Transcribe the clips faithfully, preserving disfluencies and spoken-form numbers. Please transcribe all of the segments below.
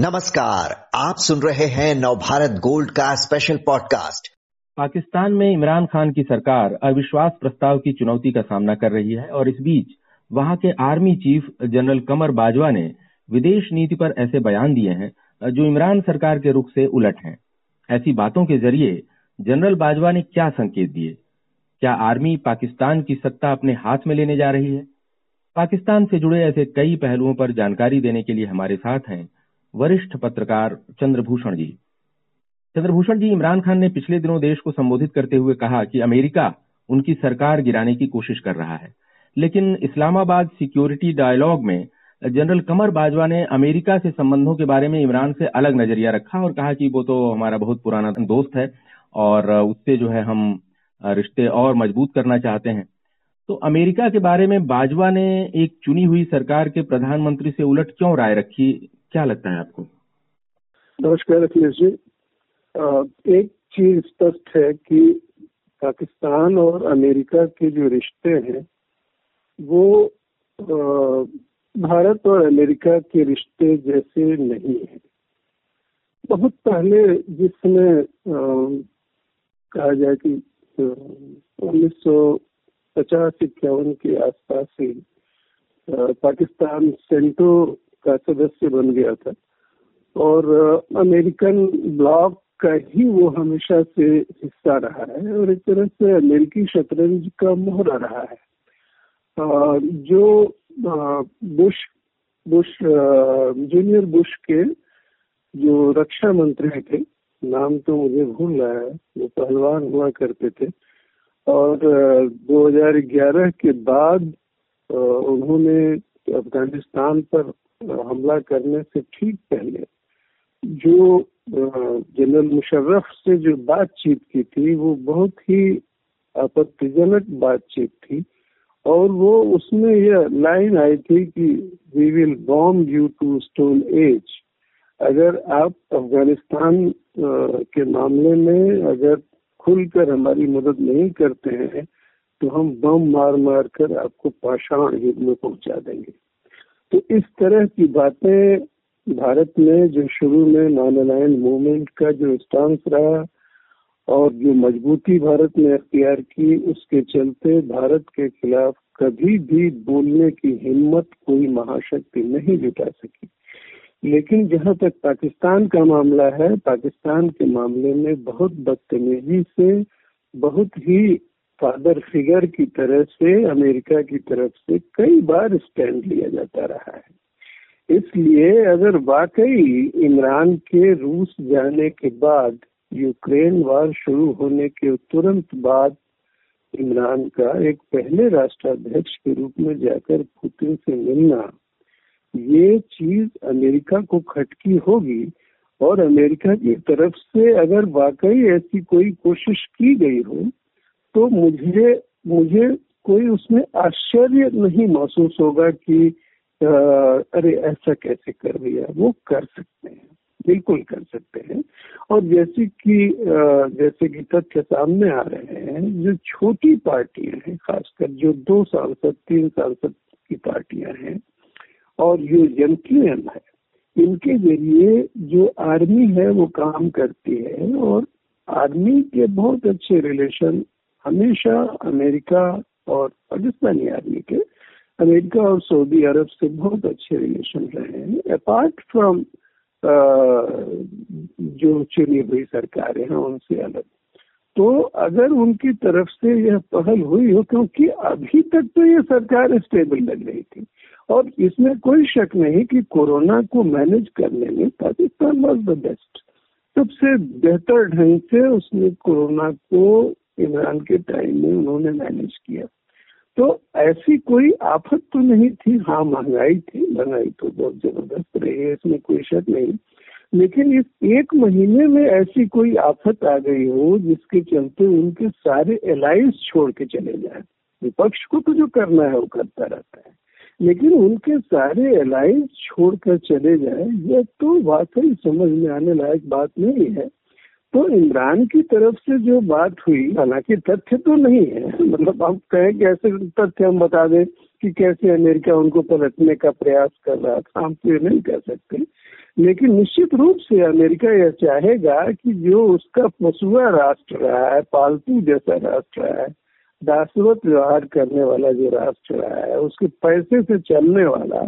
नमस्कार, आप सुन रहे हैं नवभारत गोल्ड का स्पेशल पॉडकास्ट। पाकिस्तान में इमरान खान की सरकार अविश्वास प्रस्ताव की चुनौती का सामना कर रही है और इस बीच वहां के army chief general Qamar Bajwa ने विदेश नीति पर ऐसे बयान दिए हैं जो इमरान सरकार के रुख से उलट हैं। ऐसी बातों के जरिए जनरल बाजवा ने क्या संकेत दिए? क्या आर्मी पाकिस्तान की सत्ता अपने हाथ में लेने जा रही है? पाकिस्तान से जुड़े ऐसे कई पहलुओं पर जानकारी देने के लिए हमारे साथ हैं वरिष्ठ पत्रकार चंद्रभूषण जी। चंद्रभूषण जी, इमरान खान ने पिछले दिनों देश को संबोधित करते हुए कहा कि अमेरिका उनकी सरकार गिराने की कोशिश कर रहा है, लेकिन इस्लामाबाद सिक्योरिटी डायलॉग में जनरल कमर बाजवा ने अमेरिका से संबंधों के बारे में इमरान से अलग नजरिया रखा और कहा कि वो तो हमारा बहुत पुराना दोस्त है और उससे जो है हम रिश्ते और मजबूत करना चाहते हैं। तो अमेरिका के बारे में बाजवा ने एक चुनी हुई सरकार के प्रधानमंत्री से उलट क्यों राय रखी, क्या लगता है आपको? नमस्कार अखिलेश जी। एक चीज स्पष्ट है कि पाकिस्तान और अमेरिका के जो रिश्ते हैं वो भारत और अमेरिका के रिश्ते जैसे नहीं है। बहुत पहले, जिस समय कहा जाए कि उन्नीस सौ पचास इक्यावन के आसपास ही पाकिस्तान सेंटो का सदस्य बन गया था और अमेरिकन ब्लॉक का ही वो हमेशा से हिस्सा रहा है और एक तरह से अमेरिकी शतरंज का मोहरा रहा है। आ, जो आ, बुश बुश जूनियर बुश के जो रक्षा मंत्री थे, नाम तो मुझे भूल रहा है, वो पहलवान हुआ करते थे और दो हज़ार ग्यारह के बाद आ, उन्होंने अफगानिस्तान पर हमला करने से ठीक पहले जो जनरल मुशर्रफ से जो बातचीत की थी वो बहुत ही आपत्तिजनक बातचीत थी और वो उसमें यह लाइन आई थी कि we will bomb you to stone age. अगर आप अफगानिस्तान के मामले में अगर खुलकर हमारी मदद नहीं करते हैं तो हम बम मार मार कर आपको पाषाण युग में पहुंचा देंगे। तो इस तरह की बातें भारत में जो शुरू में नॉन अलायंस मूवमेंट का जो स्टांस रहा और जो मजबूती भारत ने अख्तियार की, उसके चलते भारत के खिलाफ कभी भी बोलने की हिम्मत कोई महाशक्ति नहीं जुटा सकी। लेकिन जहां तक पाकिस्तान का मामला है, पाकिस्तान के मामले में बहुत बदतमीजी से, बहुत ही फादर फिगर की तरह से अमेरिका की तरफ से कई बार स्टैंड लिया जाता रहा है। इसलिए अगर वाकई इमरान के रूस जाने के बाद, यूक्रेन वार शुरू होने के तुरंत बाद इमरान का एक पहले राष्ट्राध्यक्ष के रूप में जाकर पुतिन से मिलना, ये चीज अमेरिका को खटकी होगी और अमेरिका की तरफ से अगर वाकई ऐसी कोई कोशिश की गई हो तो मुझे मुझे कोई उसमें आश्चर्य नहीं महसूस होगा कि आ, अरे ऐसा कैसे कर दिया। वो कर सकते हैं, बिल्कुल कर सकते हैं। और जैसे कि आ, जैसे कि तथ्य सामने आ रहे हैं, जो छोटी पार्टियां हैं, खासकर जो दो सांसद तीन सांसद की पार्टियां हैं और जो जेंटलमैन है, इनके जरिए जो आर्मी है वो काम करती है और आर्मी के बहुत अच्छे रिलेशन हमेशा अमेरिका और पाकिस्तानी आर्मी के, अमेरिका और सऊदी अरब से बहुत अच्छे रिलेशन रहे हैं। अपार्ट फ्रॉम जो चुनी हुई सरकारें हैं उनसे अलग, तो अगर उनकी तरफ से यह पहल हुई हो, क्योंकि अभी तक तो ये सरकार स्टेबल लग रही थी और इसमें कोई शक नहीं कि कोरोना को मैनेज करने में पाकिस्तान वॉज द बेस्ट। सबसे बेहतर ढंग से उसने कोरोना को इमरान के टाइम में उन्होंने मैनेज किया, तो ऐसी कोई आफत तो नहीं थी। हाँ, महंगाई थी, महंगाई तो बहुत जबरदस्त रही है, इसमें कोई शक नहीं, लेकिन इस एक महीने में ऐसी कोई आफत आ गई हो जिसके चलते उनके सारे एलाइंस छोड़ के चले जाए। विपक्ष को तो जो करना है वो करता रहता है, लेकिन उनके सारे एलाइंस छोड़ कर चले जाए, यह तो वाकई समझ में आने लायक बात नहीं है। तो इमरान की तरफ से जो बात हुई, हालांकि तथ्य तो नहीं है, मतलब आप कहें कैसे तथ्य हम बता दें कि कैसे अमेरिका उनको पलटने का प्रयास कर रहा था, हम तो ये नहीं कह सकते। लेकिन निश्चित रूप से अमेरिका यह चाहेगा कि जो उसका पशुआ राष्ट्र रहा है, पालतू जैसा राष्ट्र रहा है, दासवत व्यवहार करने वाला जो राष्ट्र रहा है, उसके पैसे से चलने वाला,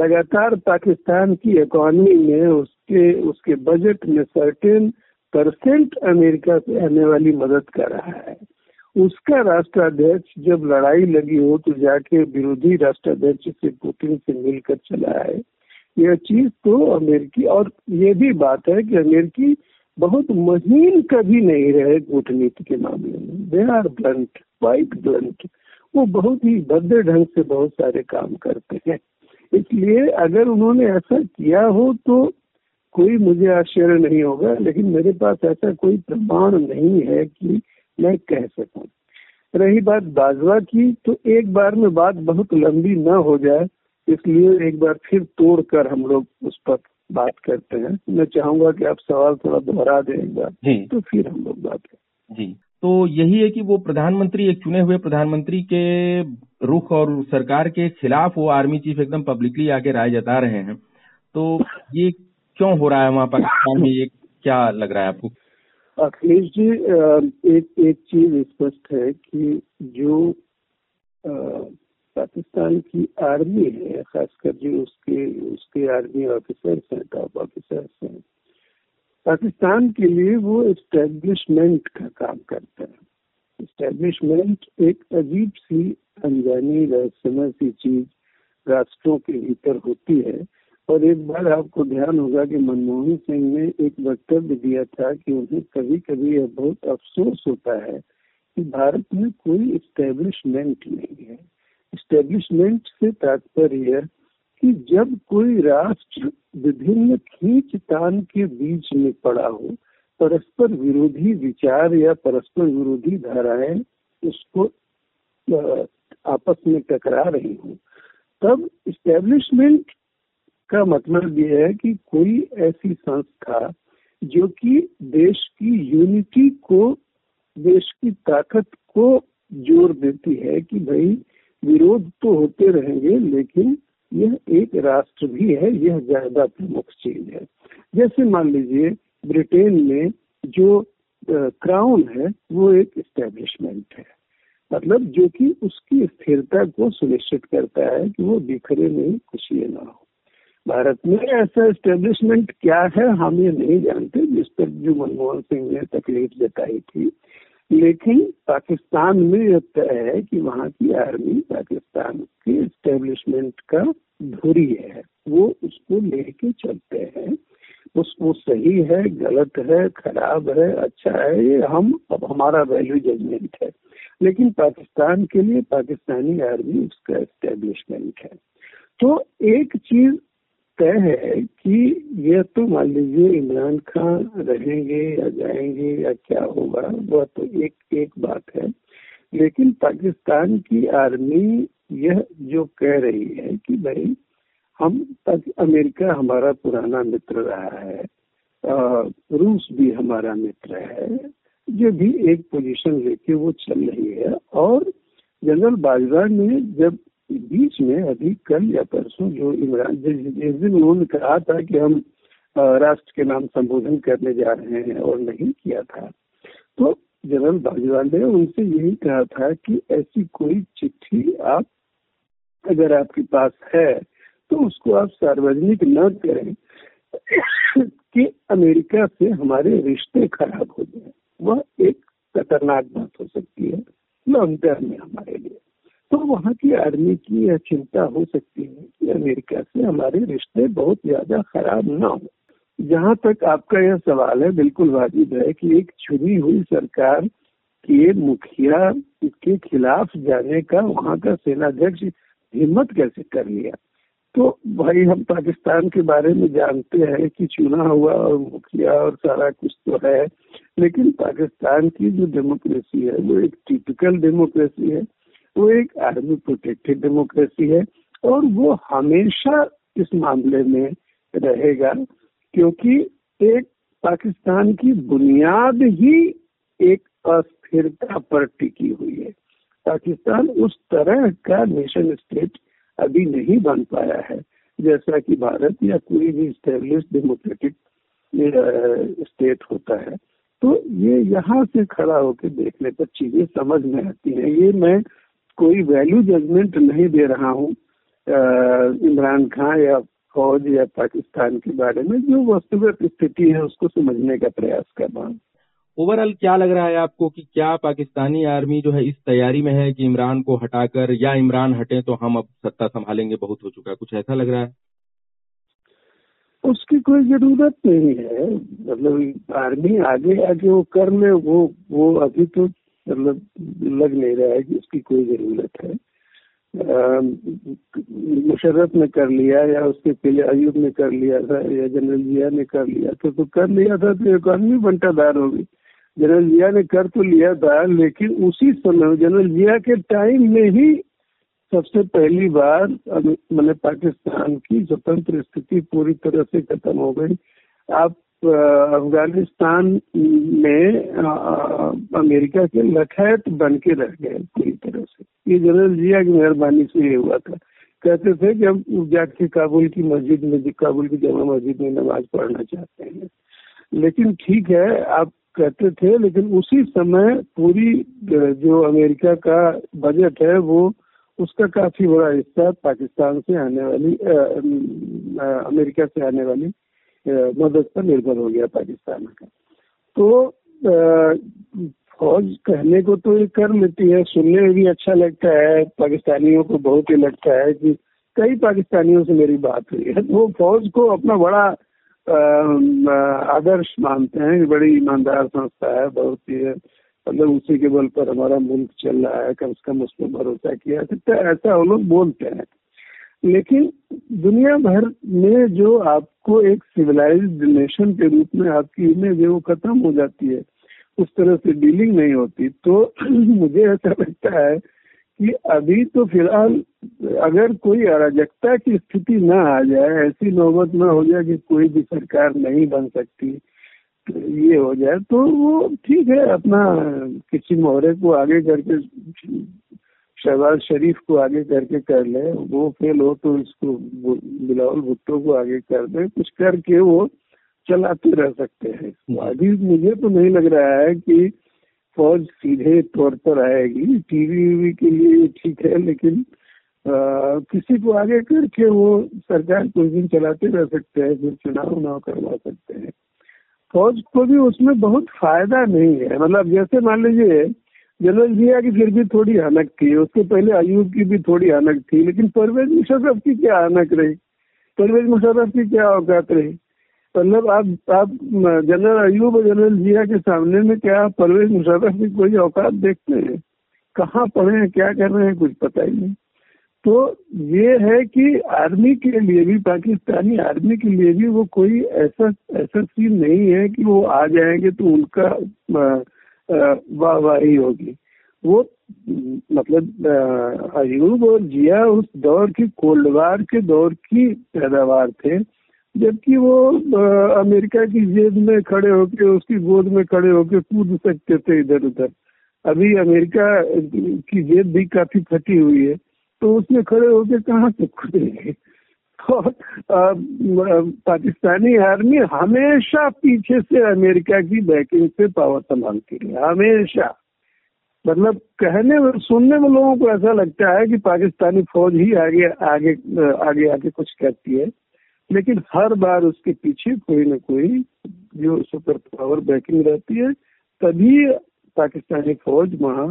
लगातार पाकिस्तान की इकोनॉमी में उसके उसके बजट में सर्टेन परसेंट अमेरिका से आने वाली मदद कर रहा है, उसका राष्ट्राध्यक्ष जब लड़ाई लगी हो तो जाके विरोधी राष्ट्राध्यक्ष से पुतिन से मिलकर चला है। यह चीज तो अमेरिकी, और ये भी बात है कि अमेरिकी बहुत महीन कभी नहीं रहे कूटनीति के मामले में, they are blunt, quite blunt, वो बहुत ही भद्दे ढंग से बहुत सारे काम करते हैं। इसलिए अगर उन्होंने ऐसा किया हो तो कोई मुझे आश्चर्य नहीं होगा, लेकिन मेरे पास ऐसा कोई प्रमाण नहीं है कि मैं कह सकूं। रही बात बाजवा की, तो एक बार में बात बहुत लंबी ना हो जाए, इसलिए एक बार फिर तोड़कर हम लोग उस पर बात करते हैं। मैं चाहूंगा कि आप सवाल थोड़ा दोहरा दें एक बार, तो फिर हम लोग बात करें। जी, तो यही है कि वो प्रधानमंत्री, एक चुने हुए प्रधानमंत्री के रुख और सरकार के खिलाफ वो आर्मी चीफ एकदम पब्लिकली आके राय जता रहे हैं, तो ये क्यों हो रहा है वहाँ पाकिस्तान में, ये क्या लग रहा है आपको? अखिलेश जी, एक एक चीज स्पष्ट है कि जो पाकिस्तान की आर्मी है, खासकर जो उसके उसके आर्मी ऑफिसर्स हैं, टॉप ऑफिसर्स हैं, पाकिस्तान के लिए वो एस्टेब्लिशमेंट का काम करते हैं। एस्टेब्लिशमेंट एक अजीब सी, अनजानी, रहस्यमय सी चीज राष्ट्रों के भीतर होती है। और एक बार आपको ध्यान होगा कि मनमोहन सिंह ने एक वक्तव्य दिया था कि उन्हें कभी कभी यह बहुत अफसोस होता है कि भारत में कोई इस्टेब्लिशमेंट नहीं है। इस्टेब्लिशमेंट से तात्पर्य है कि जब कोई राष्ट्र विभिन्न खींचतान के बीच में पड़ा हो, परस्पर विरोधी विचार या परस्पर विरोधी धाराएं उसको आपस में टकरा रही हो, तब इस्टेब्लिशमेंट का मतलब ये है कि कोई ऐसी संस्था जो कि देश की यूनिटी को, देश की ताकत को जोर देती है कि भाई विरोध तो होते रहेंगे, लेकिन यह एक राष्ट्र भी है, यह ज्यादा प्रमुख चीज है। जैसे मान लीजिए ब्रिटेन में जो क्राउन है वो एक एस्टेब्लिशमेंट है, मतलब जो कि उसकी स्थिरता को सुनिश्चित करता है कि वो बिखरे नहीं, खुशियां ना हो। भारत में ऐसा एस्टेब्लिशमेंट क्या है हम ये नहीं जानते, जिस पर जो मनमोहन सिंह ने तकलीफ जताई थी। लेकिन पाकिस्तान में यह तय है कि वहाँ की आर्मी पाकिस्तान के एस्टेब्लिशमेंट का धुरी है, वो उसको लेके चलते हैं। उसको सही है, गलत है, खराब है, अच्छा है, ये हम, अब हमारा वैल्यू जजमेंट है, लेकिन पाकिस्तान के लिए पाकिस्तानी आर्मी उसका एस्टेब्लिशमेंट है। तो एक चीज तय है कि यह तो मान लीजिए इमरान खान रहेंगे या जाएंगे या क्या होगा, वह तो एक एक बात है, लेकिन पाकिस्तान की आर्मी यह जो कह रही है कि भाई हम, अमेरिका हमारा पुराना मित्र रहा है, रूस भी हमारा मित्र है, ये भी एक पोजीशन लेके वो चल रही है। और जनरल बाजवा ने जब बीच में, अभी कल या परसों, जो इमरान, जिस दिन उन्होंने कहा था कि हम राष्ट्र के नाम संबोधन करने जा रहे हैं और नहीं किया था, तो जनरल बाजवा ने उनसे यही कहा था कि ऐसी कोई चिट्ठी आप, अगर आपके पास है तो उसको आप सार्वजनिक न करें कि अमेरिका से हमारे रिश्ते खराब हो जाए, वह एक खतरनाक बात हो सकती है लॉन्ग टर्म में हमारे लिए। तो वहाँ की आर्मी की यह चिंता हो सकती है कि अमेरिका से हमारे रिश्ते बहुत ज्यादा खराब ना हो। जहाँ तक आपका यह सवाल है, बिल्कुल वाजिब है कि एक चुनी हुई सरकार के मुखिया के खिलाफ जाने का वहाँ का सेनाध्यक्ष हिम्मत कैसे कर लिया। तो भाई हम पाकिस्तान के बारे में जानते हैं कि चुना हुआ और मुखिया और सारा कुछ तो है, लेकिन पाकिस्तान की जो डेमोक्रेसी है वो एक टिपिकल डेमोक्रेसी है, वो एक आर्मी प्रोटेक्टेड डेमोक्रेसी है, और वो हमेशा इस मामले में रहेगा, क्योंकि एक पाकिस्तान की बुनियाद ही एक अस्थिरता पर टिकी हुई है। पाकिस्तान उस तरह का नेशन स्टेट अभी नहीं बन पाया है जैसा कि भारत या कोई भी स्टेब्लिश डेमोक्रेटिक स्टेट होता है। तो ये यहाँ से खड़ा होकर देखने पर चीजें समझ में आती हैं। ये मैं कोई वैल्यू जजमेंट नहीं दे रहा हूँ इमरान खान या फौज या पाकिस्तान के बारे में, जो वास्तविक स्थिति है उसको समझने का प्रयास कर रहा हूँ। ओवरऑल क्या लग रहा है आपको कि क्या पाकिस्तानी आर्मी जो है इस तैयारी में है कि इमरान को हटाकर या इमरान हटे तो हम अब सत्ता संभालेंगे, बहुत हो चुका, कुछ ऐसा लग रहा है? उसकी कोई जरूरत नहीं है, मतलब आर्मी आगे आगे वो कर ले, वो वो अभी तो मतलब लग नहीं रहा है कि उसकी कोई जरूरत है। मुशर्रफ ने कर लिया या उसके पहले अयूब ने कर लिया था या जनरल जिया ने कर लिया था, तो कर लिया था तो इकोनॉमी बंटादार होगी। जनरल जिया ने कर तो लिया था, लेकिन उसी समय जनरल जिया के टाइम में ही सबसे पहली बार मैंने पाकिस्तान की स्वतंत्र स्थिति पूरी तरह से खत्म हो गई। आप अफगानिस्तान में आ, अमेरिका के लखैत बन के रह गए पूरी तरह से। ये जनरल जिया की मेहरबानी से ये हुआ था। कहते थे कि हम जाके काबुल की मस्जिद में, काबुल की जमा मस्जिद में नमाज पढ़ना चाहते हैं, लेकिन ठीक है आप कहते थे, लेकिन उसी समय पूरी जो अमेरिका का बजट है वो उसका काफी बड़ा हिस्सा पाकिस्तान से आने वाली आ, आ, अमेरिका से आने वाली मदद पर निर्भर हो गया पाकिस्तान का। तो आ, फौज कहने को तो ये कर लेती है, सुनने में भी अच्छा लगता है, पाकिस्तानियों को बहुत ही लगता है कि कई पाकिस्तानियों से मेरी बात हुई है, वो फौज को अपना बड़ा आ, आदर्श मानते हैं, बड़ी ईमानदार संस्था है, बहुत ही मतलब उसी के बल पर हमारा मुल्क चल रहा है, कम से कम उस पर भरोसा किया सकता है, ऐसा वो लोग बोलते हैं। लेकिन दुनिया भर में जो आपको एक सिविलाइज्ड नेशन के रूप में आपकी इमेज है वो खत्म हो जाती है, उस तरह से डीलिंग नहीं होती। तो मुझे ऐसा लगता है कि अभी तो फिलहाल अगर कोई अराजकता की स्थिति ना आ जाए, ऐसी नौबत ना हो जाए कि कोई भी सरकार नहीं बन सकती, ये हो जाए तो वो ठीक है, अपना किसी मोहरे को आगे करके, शहबाज शरीफ को आगे करके कर ले, वो फेल हो तो इसको बिलाऊल भुट्टो को आगे कर दे, कुछ करके वो चलाते रह सकते हैं। अभी मुझे तो नहीं लग रहा है कि फौज सीधे तौर पर आएगी, टीवी के लिए ठीक है, लेकिन आ, किसी को आगे करके वो सरकार कुछ दिन चलाते रह सकते हैं, फिर चुनाव ना करवा सकते हैं। फौज को भी उसमें बहुत फायदा नहीं है, मतलब जैसे मान लीजिए जनरल जिया की फिर भी थोड़ी हानक थी, उसके पहले अयूब की भी थोड़ी हानक थी, लेकिन परवेज मुशर्रफ की क्या हानक रही, परवेज मुशर्रफ की क्या औकात रही? मतलब आप आप जनरल अयूब और जनरल जिया के सामने में क्या परवेज मुशर्रफ की कोई औकात देखते हैं? कहाँ पढ़े हैं, क्या कर रहे हैं, कुछ पता ही नहीं। तो ये है कि आर्मी के लिए भी, पाकिस्तानी आर्मी के लिए भी वो कोई ऐसा ऐसा सीन नहीं है कि वो आ जाएंगे तो उनका आ, वाह वाही होगी। वो मतलब अयूब और जिया उस दौर की कोल्ड वार के दौर की पैदावार थे, जबकि वो आ, अमेरिका की जेब में खड़े होके, उसकी गोद में खड़े होके कूद सकते थे इधर उधर। अभी अमेरिका की जेब भी काफी फटी हुई है, तो उसमें खड़े होके कहाँ से कूदेंगे? और पाकिस्तानी आर्मी हमेशा पीछे से अमेरिका की बैकिंग से पावर संभालती है, हमेशा। मतलब कहने में, सुनने में लोगों को ऐसा लगता है कि पाकिस्तानी फौज ही आगे आगे आगे आगे कुछ करती है, लेकिन हर बार उसके पीछे कोई ना कोई जो सुपर पावर बैकिंग रहती है, तभी पाकिस्तानी फौज वहाँ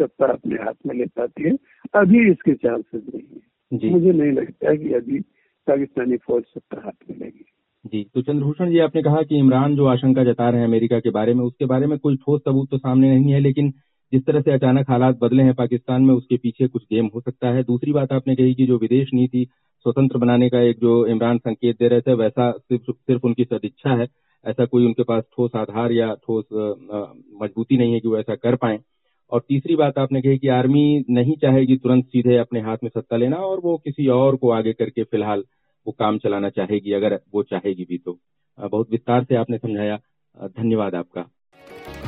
सत्ता अपने हाथ में ले पाती है। अभी इसके चांसेस नहीं है, मुझे नहीं लगता है कि अभी पाकिस्तानी फौज सत्ता हाथ में लेगी। जी, तो चंद्रभूषण जी, आपने कहा कि इमरान जो आशंका जता रहे हैं अमेरिका के बारे में, उसके बारे में कोई ठोस सबूत तो सामने नहीं है, लेकिन जिस तरह से अचानक हालात बदले हैं पाकिस्तान में, उसके पीछे कुछ गेम हो सकता है। दूसरी बात आपने कही कि जो विदेश नीति स्वतंत्र बनाने का एक जो इमरान संकेत दे रहे थे, वैसा सिर्फ सिर्फ उनकी सदिच्छा है, ऐसा कोई उनके पास ठोस आधार या ठोस मजबूती नहीं है कि वो ऐसा कर पाए। और तीसरी बात आपने कही कि आर्मी नहीं चाहेगी तुरंत सीधे अपने हाथ में सत्ता लेना, और वो किसी और को आगे करके फिलहाल वो काम चलाना चाहेगी, अगर वो चाहेगी भी तो। बहुत विस्तार से आपने समझाया, धन्यवाद आपका।